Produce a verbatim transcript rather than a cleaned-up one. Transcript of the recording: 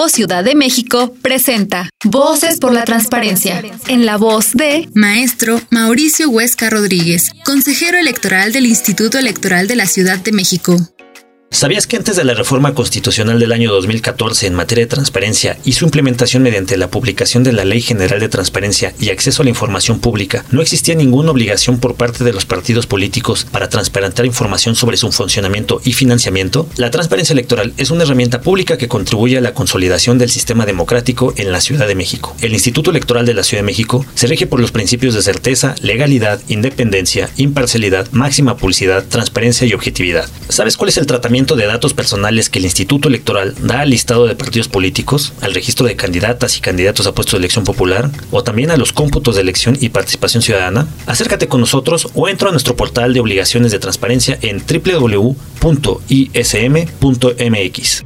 Info Ciudad de México presenta Voces por la Transparencia, en la voz de Maestro Mauricio Huesca Rodríguez, consejero electoral del Instituto Electoral de la Ciudad de México. ¿Sabías que antes de la reforma constitucional del año dos mil catorce en materia de transparencia y su implementación mediante la publicación de la Ley General de Transparencia y Acceso a la Información Pública, no existía ninguna obligación por parte de los partidos políticos para transparentar información sobre su funcionamiento y financiamiento? La transparencia electoral es una herramienta pública que contribuye a la consolidación del sistema democrático en la Ciudad de México. El Instituto Electoral de la Ciudad de México se rige por los principios de certeza, legalidad, independencia, imparcialidad, máxima publicidad, transparencia y objetividad. ¿Sabes cuál es el tratamiento de datos personales que el Instituto Electoral da al listado de partidos políticos, al registro de candidatas y candidatos a puestos de elección popular, o también a los cómputos de elección y participación ciudadana? Acércate con nosotros o entra a nuestro portal de obligaciones de transparencia en doble u doble u doble u punto i ese eme punto eme equis.